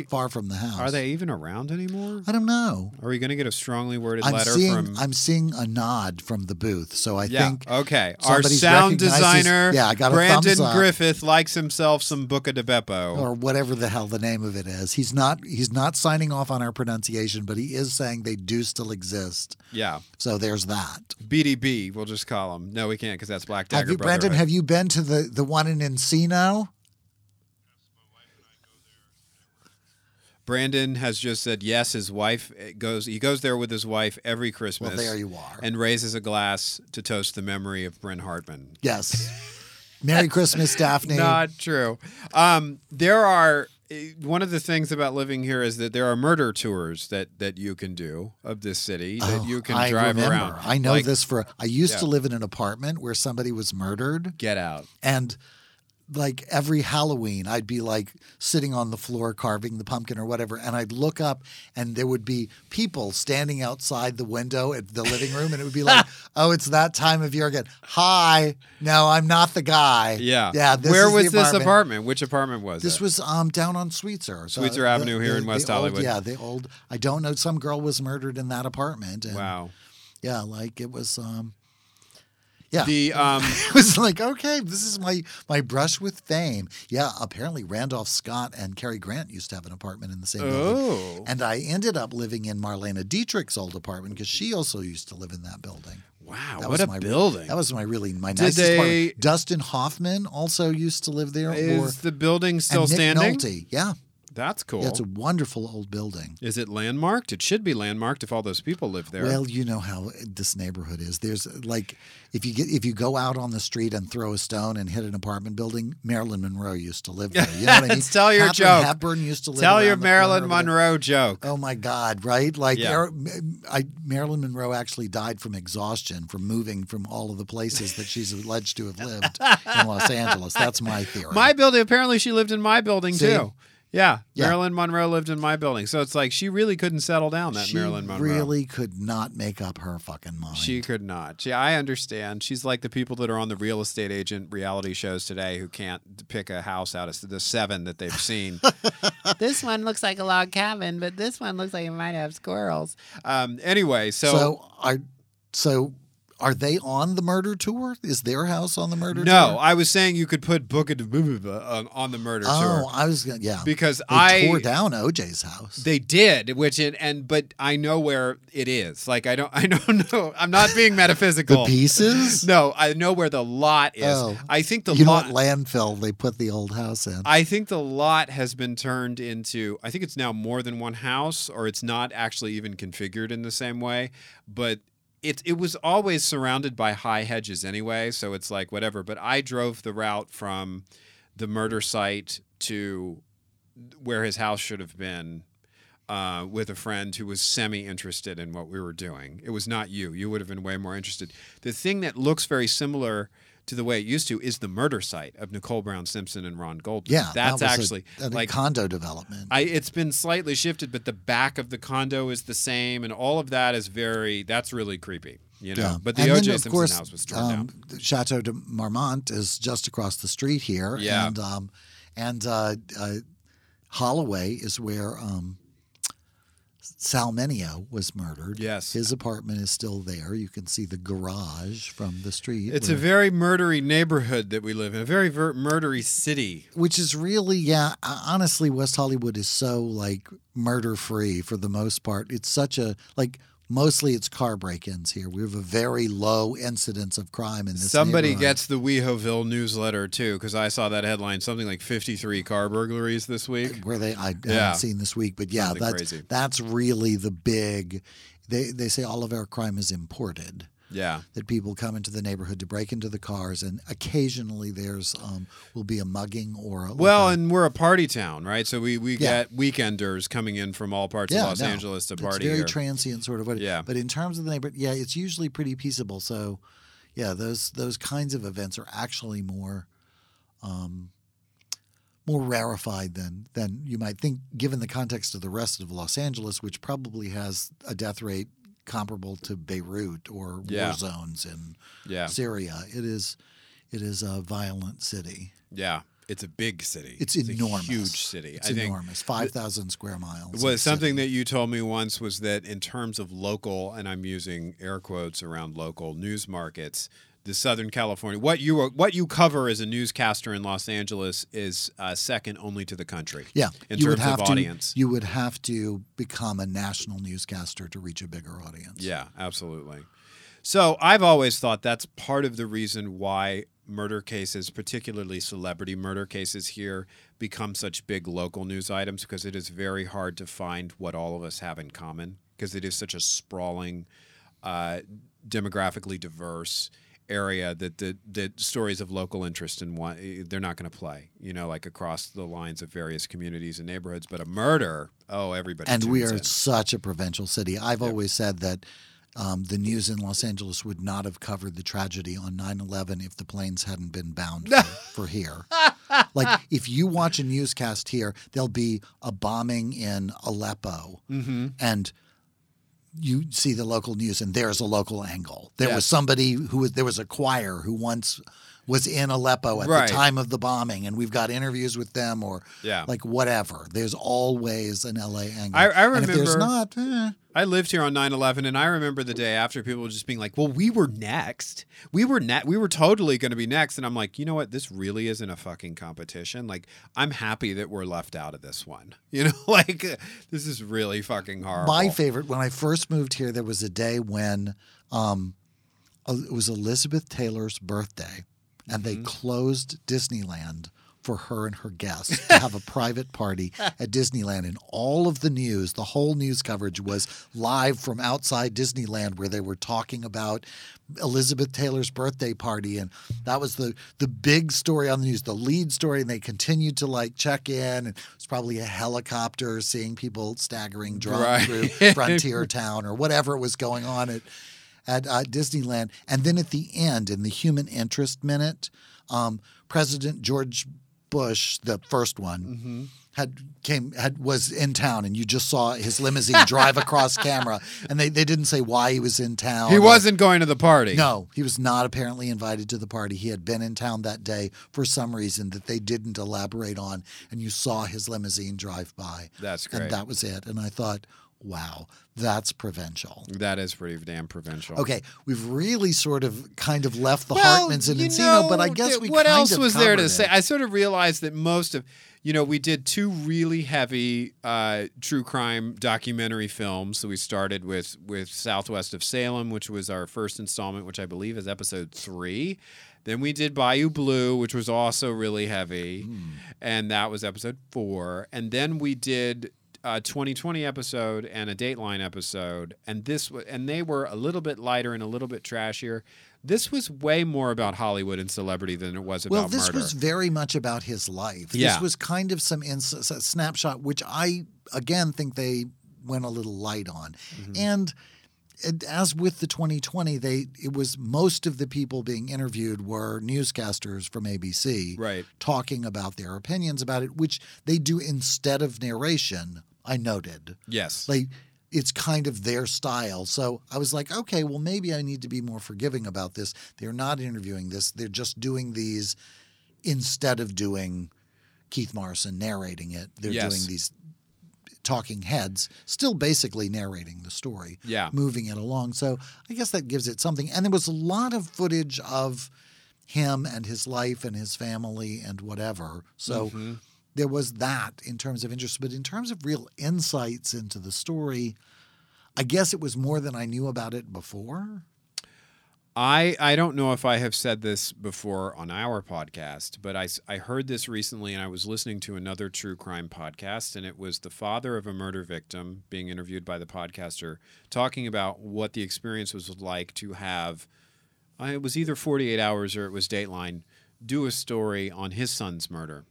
far from the house. Are they even around anymore? I don't know. Are we going to get a strongly worded letter from... I'm seeing a nod from the booth, so I think... Okay. Our sound designer, Brandon Griffith, likes himself some Buca di Beppo. Or whatever the hell the name of it is. He's not signing off on our pronunciation, but he is saying they do still exist. Yeah. So there's that. BDB, we'll just call him. No, we can't because that's Black Dagger Brotherhood. Brandon, have you been to the one in Encino? Brandon has just said yes. His wife goes. He goes there with his wife every Christmas. Well, there you are. And raises a glass to toast the memory of Brynn Hartman. Yes. Merry Christmas, Daphne. Not true. There are one of the things about living here is that there are murder tours that you can do of this city that you can drive around. I know this for. I used to live in an apartment where somebody was murdered. Get out. And. Like every Halloween, I'd be like sitting on the floor carving the pumpkin or whatever, and I'd look up and there would be people standing outside the window at the living room, and it would be like, oh, it's that time of year again. Hi. No, I'm not the guy. Yeah. Yeah. Where was this apartment? Which apartment was it? This was down on Sweetser. Sweetser Avenue here in West Hollywood. I don't know. Some girl was murdered in that apartment. And, wow. Yeah. Like it was... Yeah, it was like, okay, this is my brush with fame. Yeah, apparently Randolph Scott and Cary Grant used to have an apartment in the same building. And I ended up living in Marlena Dietrich's old apartment because she also used to live in that building. Wow, that what was a building. That was my nicest apartment. Dustin Hoffman also used to live there. Is the building still standing? Nick Nolte, yeah. That's cool. Yeah, it's a wonderful old building. Is it landmarked? It should be landmarked if all those people live there. Well, you know how this neighborhood is. There's like if you go out on the street and throw a stone and hit an apartment building, Marilyn Monroe used to live there. You know what I mean? Tell your joke. Hepburn used to live there. Tell your Marilyn Monroe joke. Oh my God! Right? Like Marilyn Monroe actually died from exhaustion from moving from all of the places that she's alleged to have lived in Los Angeles. That's my theory. My building. Apparently, she lived in my building too. Yeah, Marilyn Monroe lived in my building. So it's like she really couldn't settle down, Marilyn Monroe. She really could not make up her fucking mind. She could not. Yeah, I understand. She's like the people that are on the real estate agent reality shows today who can't pick a house out of the 7 that they've seen. This one looks like a log cabin, but this one looks like it might have squirrels. Anyway, Are they on the murder tour? Is their house on the murder tour? No, I was saying you could put Buca di Beppo on the murder tour. Oh, I was going to, yeah. Because they tore down OJ's house. They did, but I know where it is. Like, I don't know. I'm not being metaphysical. The pieces? No, I know where the lot is. Oh. I think you know what landfill they put the old house in? I think the lot has been turned into, I think it's now more than one house, or it's not actually even configured in the same way, but... It was always surrounded by high hedges anyway, so it's like whatever. But I drove the route from the murder site to where his house should have been with a friend who was semi-interested in what we were doing. It was not you. You would have been way more interested. The thing that looks very similar to the way it used to is the murder site of Nicole Brown Simpson and Ron Goldman. Yeah, that's that was actually a condo development. It's been slightly shifted, but the back of the condo is the same, and all of that is that's really creepy. You know? Yeah. But the O.J. Simpson house was torn down. Chateau de Marmont is just across the street here. Yeah. And Holloway is where Salmenio was murdered. Yes. His apartment is still there. You can see the garage from the street. It's a very murdery neighborhood that we live in, a very murdery city. Which is really, honestly, West Hollywood is so, murder-free for the most part. It's such a, mostly it's car break-ins here. We have a very low incidence of crime in this neighborhood. Somebody gets the WeHoville newsletter, too, because I saw that headline, something like 53 car burglaries this week. Haven't seen this week, but yeah, that's really the big... They say all of our crime is imported. Yeah. That people come into the neighborhood to break into the cars, and occasionally there's will be a mugging or... and we're a party town, right? So we get weekenders coming in from all parts of Los Angeles to party. It's very transient sort of. Yeah. But in terms of the neighborhood, it's usually pretty peaceable. So, those kinds of events are actually more... more rarefied than you might think, given the context of the rest of Los Angeles, which probably has a death rate comparable to Beirut or war zones in Syria. It is a violent city. Yeah. It's a big city. It's enormous. A huge city. It's enormous. 5,000 square miles. Well, something that you told me once was that in terms of local, and I'm using air quotes around local, news markets, the Southern California, what you cover as a newscaster in Los Angeles is second only to the country. Yeah, in terms of audience, you would have to become a national newscaster to reach a bigger audience. Yeah, absolutely. So I've always thought that's part of the reason why murder cases, particularly celebrity murder cases here, become such big local news items, because it is very hard to find what all of us have in common, because it is such a sprawling, demographically diverse area that the stories of local interest in one, they're not going to play, across the lines of various communities and neighborhoods. But a murder, everybody. And we are such a provincial city. I've always said that the news in Los Angeles would not have covered the tragedy on 9/11 if the planes hadn't been bound for here. If you watch a newscast here, there'll be a bombing in Aleppo, and you see the local news, and there's a local angle. There was somebody there was a choir who once was in Aleppo at the time of the bombing, and we've got interviews with them or whatever. There's always an LA angle. I remember, and if there's not, I lived here on 9/11, and I remember the day after, people were just being like, "Well, we were next. We were totally going to be next." And I'm like, you know what? This really isn't a fucking competition. I'm happy that we're left out of this one. This is really fucking horrible. My favorite, when I first moved here, there was a day when it was Elizabeth Taylor's birthday, and they closed Disneyland for her and her guests to have a private party at Disneyland. And all of the news, the whole news coverage was live from outside Disneyland, where they were talking about Elizabeth Taylor's birthday party. And that was the big story on the news, the lead story. And they continued to check in. It was probably a helicopter seeing people staggering drunk through Frontier Town or whatever was going on at Disneyland. And then at the end, in the Human Interest Minute, President George Bush, the first one, was in town, and you just saw his limousine drive across camera, and they didn't say why he was in town. He wasn't going to the party. No, he was not apparently invited to the party. He had been in town that day for some reason that they didn't elaborate on, and you saw his limousine drive by. That's great. And that was it. And I thought, wow, that's provincial. That is pretty damn provincial. Okay, we've really sort of kind of left the Hartmans and Encino, but I guess we what kind else of was there to it. Say? I sort of realized that most of, we did two really heavy true crime documentary films. So we started with Southwest of Salem, which was our first installment, which I believe is episode 3. Then we did Bayou Blue, which was also really heavy, and that was episode 4. And then we did a 2020 episode and a Dateline episode, and they were a little bit lighter and a little bit trashier. This was way more about Hollywood and celebrity than it was about murder. Well, this was very much about his life. Yeah. This was kind of some snapshot, which I, again, think they went a little light on. And as with the 2020, it was most of the people being interviewed were newscasters from ABC, right, talking about their opinions about it, which they do instead of narration, I noted. Yes. Like, it's kind of their style. So I was like, okay, well, maybe I need to be more forgiving about this. They're not interviewing this. They're just doing these instead of doing Keith Morrison narrating it. They're doing these talking heads, still basically narrating the story, moving it along. So I guess that gives it something. And there was a lot of footage of him and his life and his family and whatever. So there was that in terms of interest. But in terms of real insights into the story, I guess it was more than I knew about it before. I don't know if I have said this before on our podcast, but I heard this recently, and I was listening to another true crime podcast, and it was the father of a murder victim being interviewed by the podcaster, talking about what the experience was like to have, it was either 48 Hours or it was Dateline, do a story on his son's murder.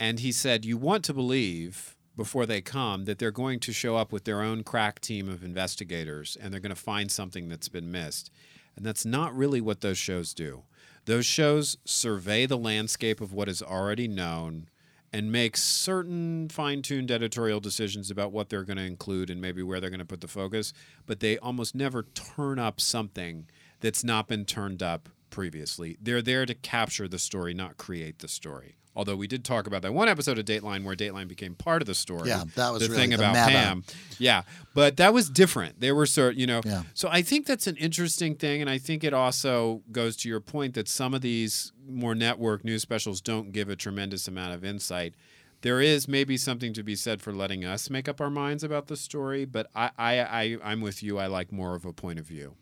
And he said, you want to believe before they come that they're going to show up with their own crack team of investigators, and they're going to find something that's been missed. And that's not really what those shows do. Those shows survey the landscape of what is already known and make certain fine-tuned editorial decisions about what they're going to include and maybe where they're going to put the focus, but they almost never turn up something that's not been turned up previously. They're there to capture the story, not create the story. Although we did talk about that one episode of Dateline where Dateline became part of the story. Yeah, that was the really thing about the Pam. Yeah, but that was different. They were sort of, you know. Yeah. So I think that's an interesting thing, and I think it also goes to your point that some of these more network news specials don't give a tremendous amount of insight. There is maybe something to be said for letting us make up our minds about the story, but I'm with you. I like more of a point of view.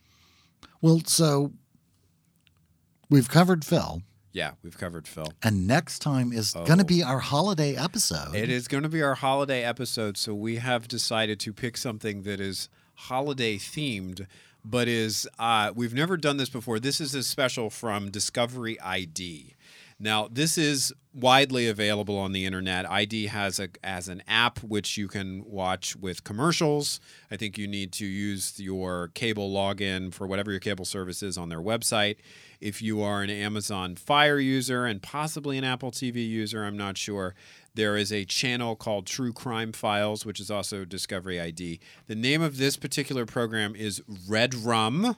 Well, so we've covered Phil. Yeah, we've covered Phil. And next time is going to be our holiday episode. It is going to be our holiday episode, so we have decided to pick something that is holiday-themed, but is we've never done this before. This is a special from Discovery ID. Now, this is widely available on the internet. ID has an app which you can watch with commercials. I think you need to use your cable login for whatever your cable service is on their website. If you are an Amazon Fire user and possibly an Apple TV user, I'm not sure, there is a channel called True Crime Files, which is also Discovery ID. The name of this particular program is Red Rum,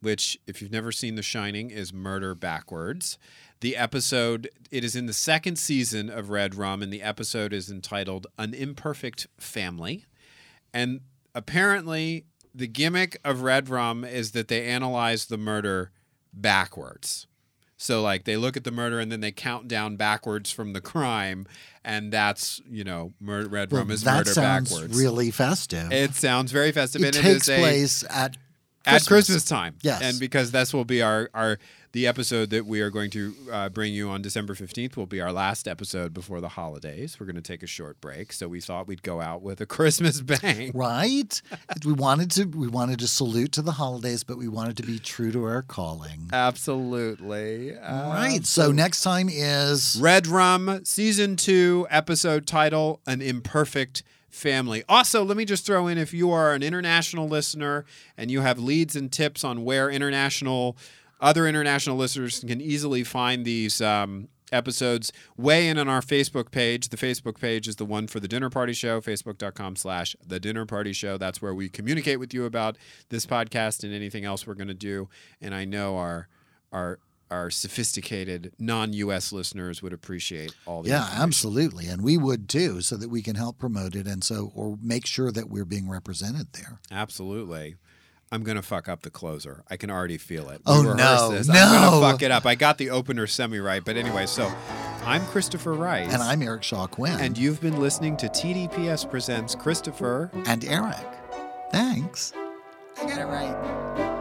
which, if you've never seen The Shining, is murder backwards. The episode, it is in the second season of Red Rum, and the episode is entitled An Imperfect Family. And apparently the gimmick of Red Rum is that they analyze the murder backwards. So, like, they look at the murder and then they count down backwards from the crime, and that's, you know, Red Rum is murder backwards. That sounds really festive. It sounds very festive. It takes place at Christmas time. Yes. And because this will be the episode that we are going to bring you on December 15th will be our last episode before the holidays. We're going to take a short break, so we thought we'd go out with a Christmas bang. Right? We wanted to salute to the holidays, but we wanted to be true to our calling. Absolutely. Right. So next time is Red Rum, Season 2, episode title, An Imperfect Family. Also, let me just throw in, if you are an international listener and you have leads and tips on where other international listeners can easily find these episodes, weigh in on our Facebook page. The Facebook page is the one for The Dinner Party Show, facebook.com/The Dinner Party Show. That's where we communicate with you about this podcast and anything else we're going to do. And I know our sophisticated non-U.S. listeners would appreciate all the information. Yeah, absolutely. And we would too, so that we can help promote it or make sure that we're being represented there. Absolutely. I'm going to fuck up the closer. I can already feel it. Oh, no. This. I'm going to fuck it up. I got the opener semi-right. But anyway, so I'm Christopher Rice. And I'm Eric Shaw Quinn. And you've been listening to TDPS Presents Christopher and Eric. Thanks. I got it right.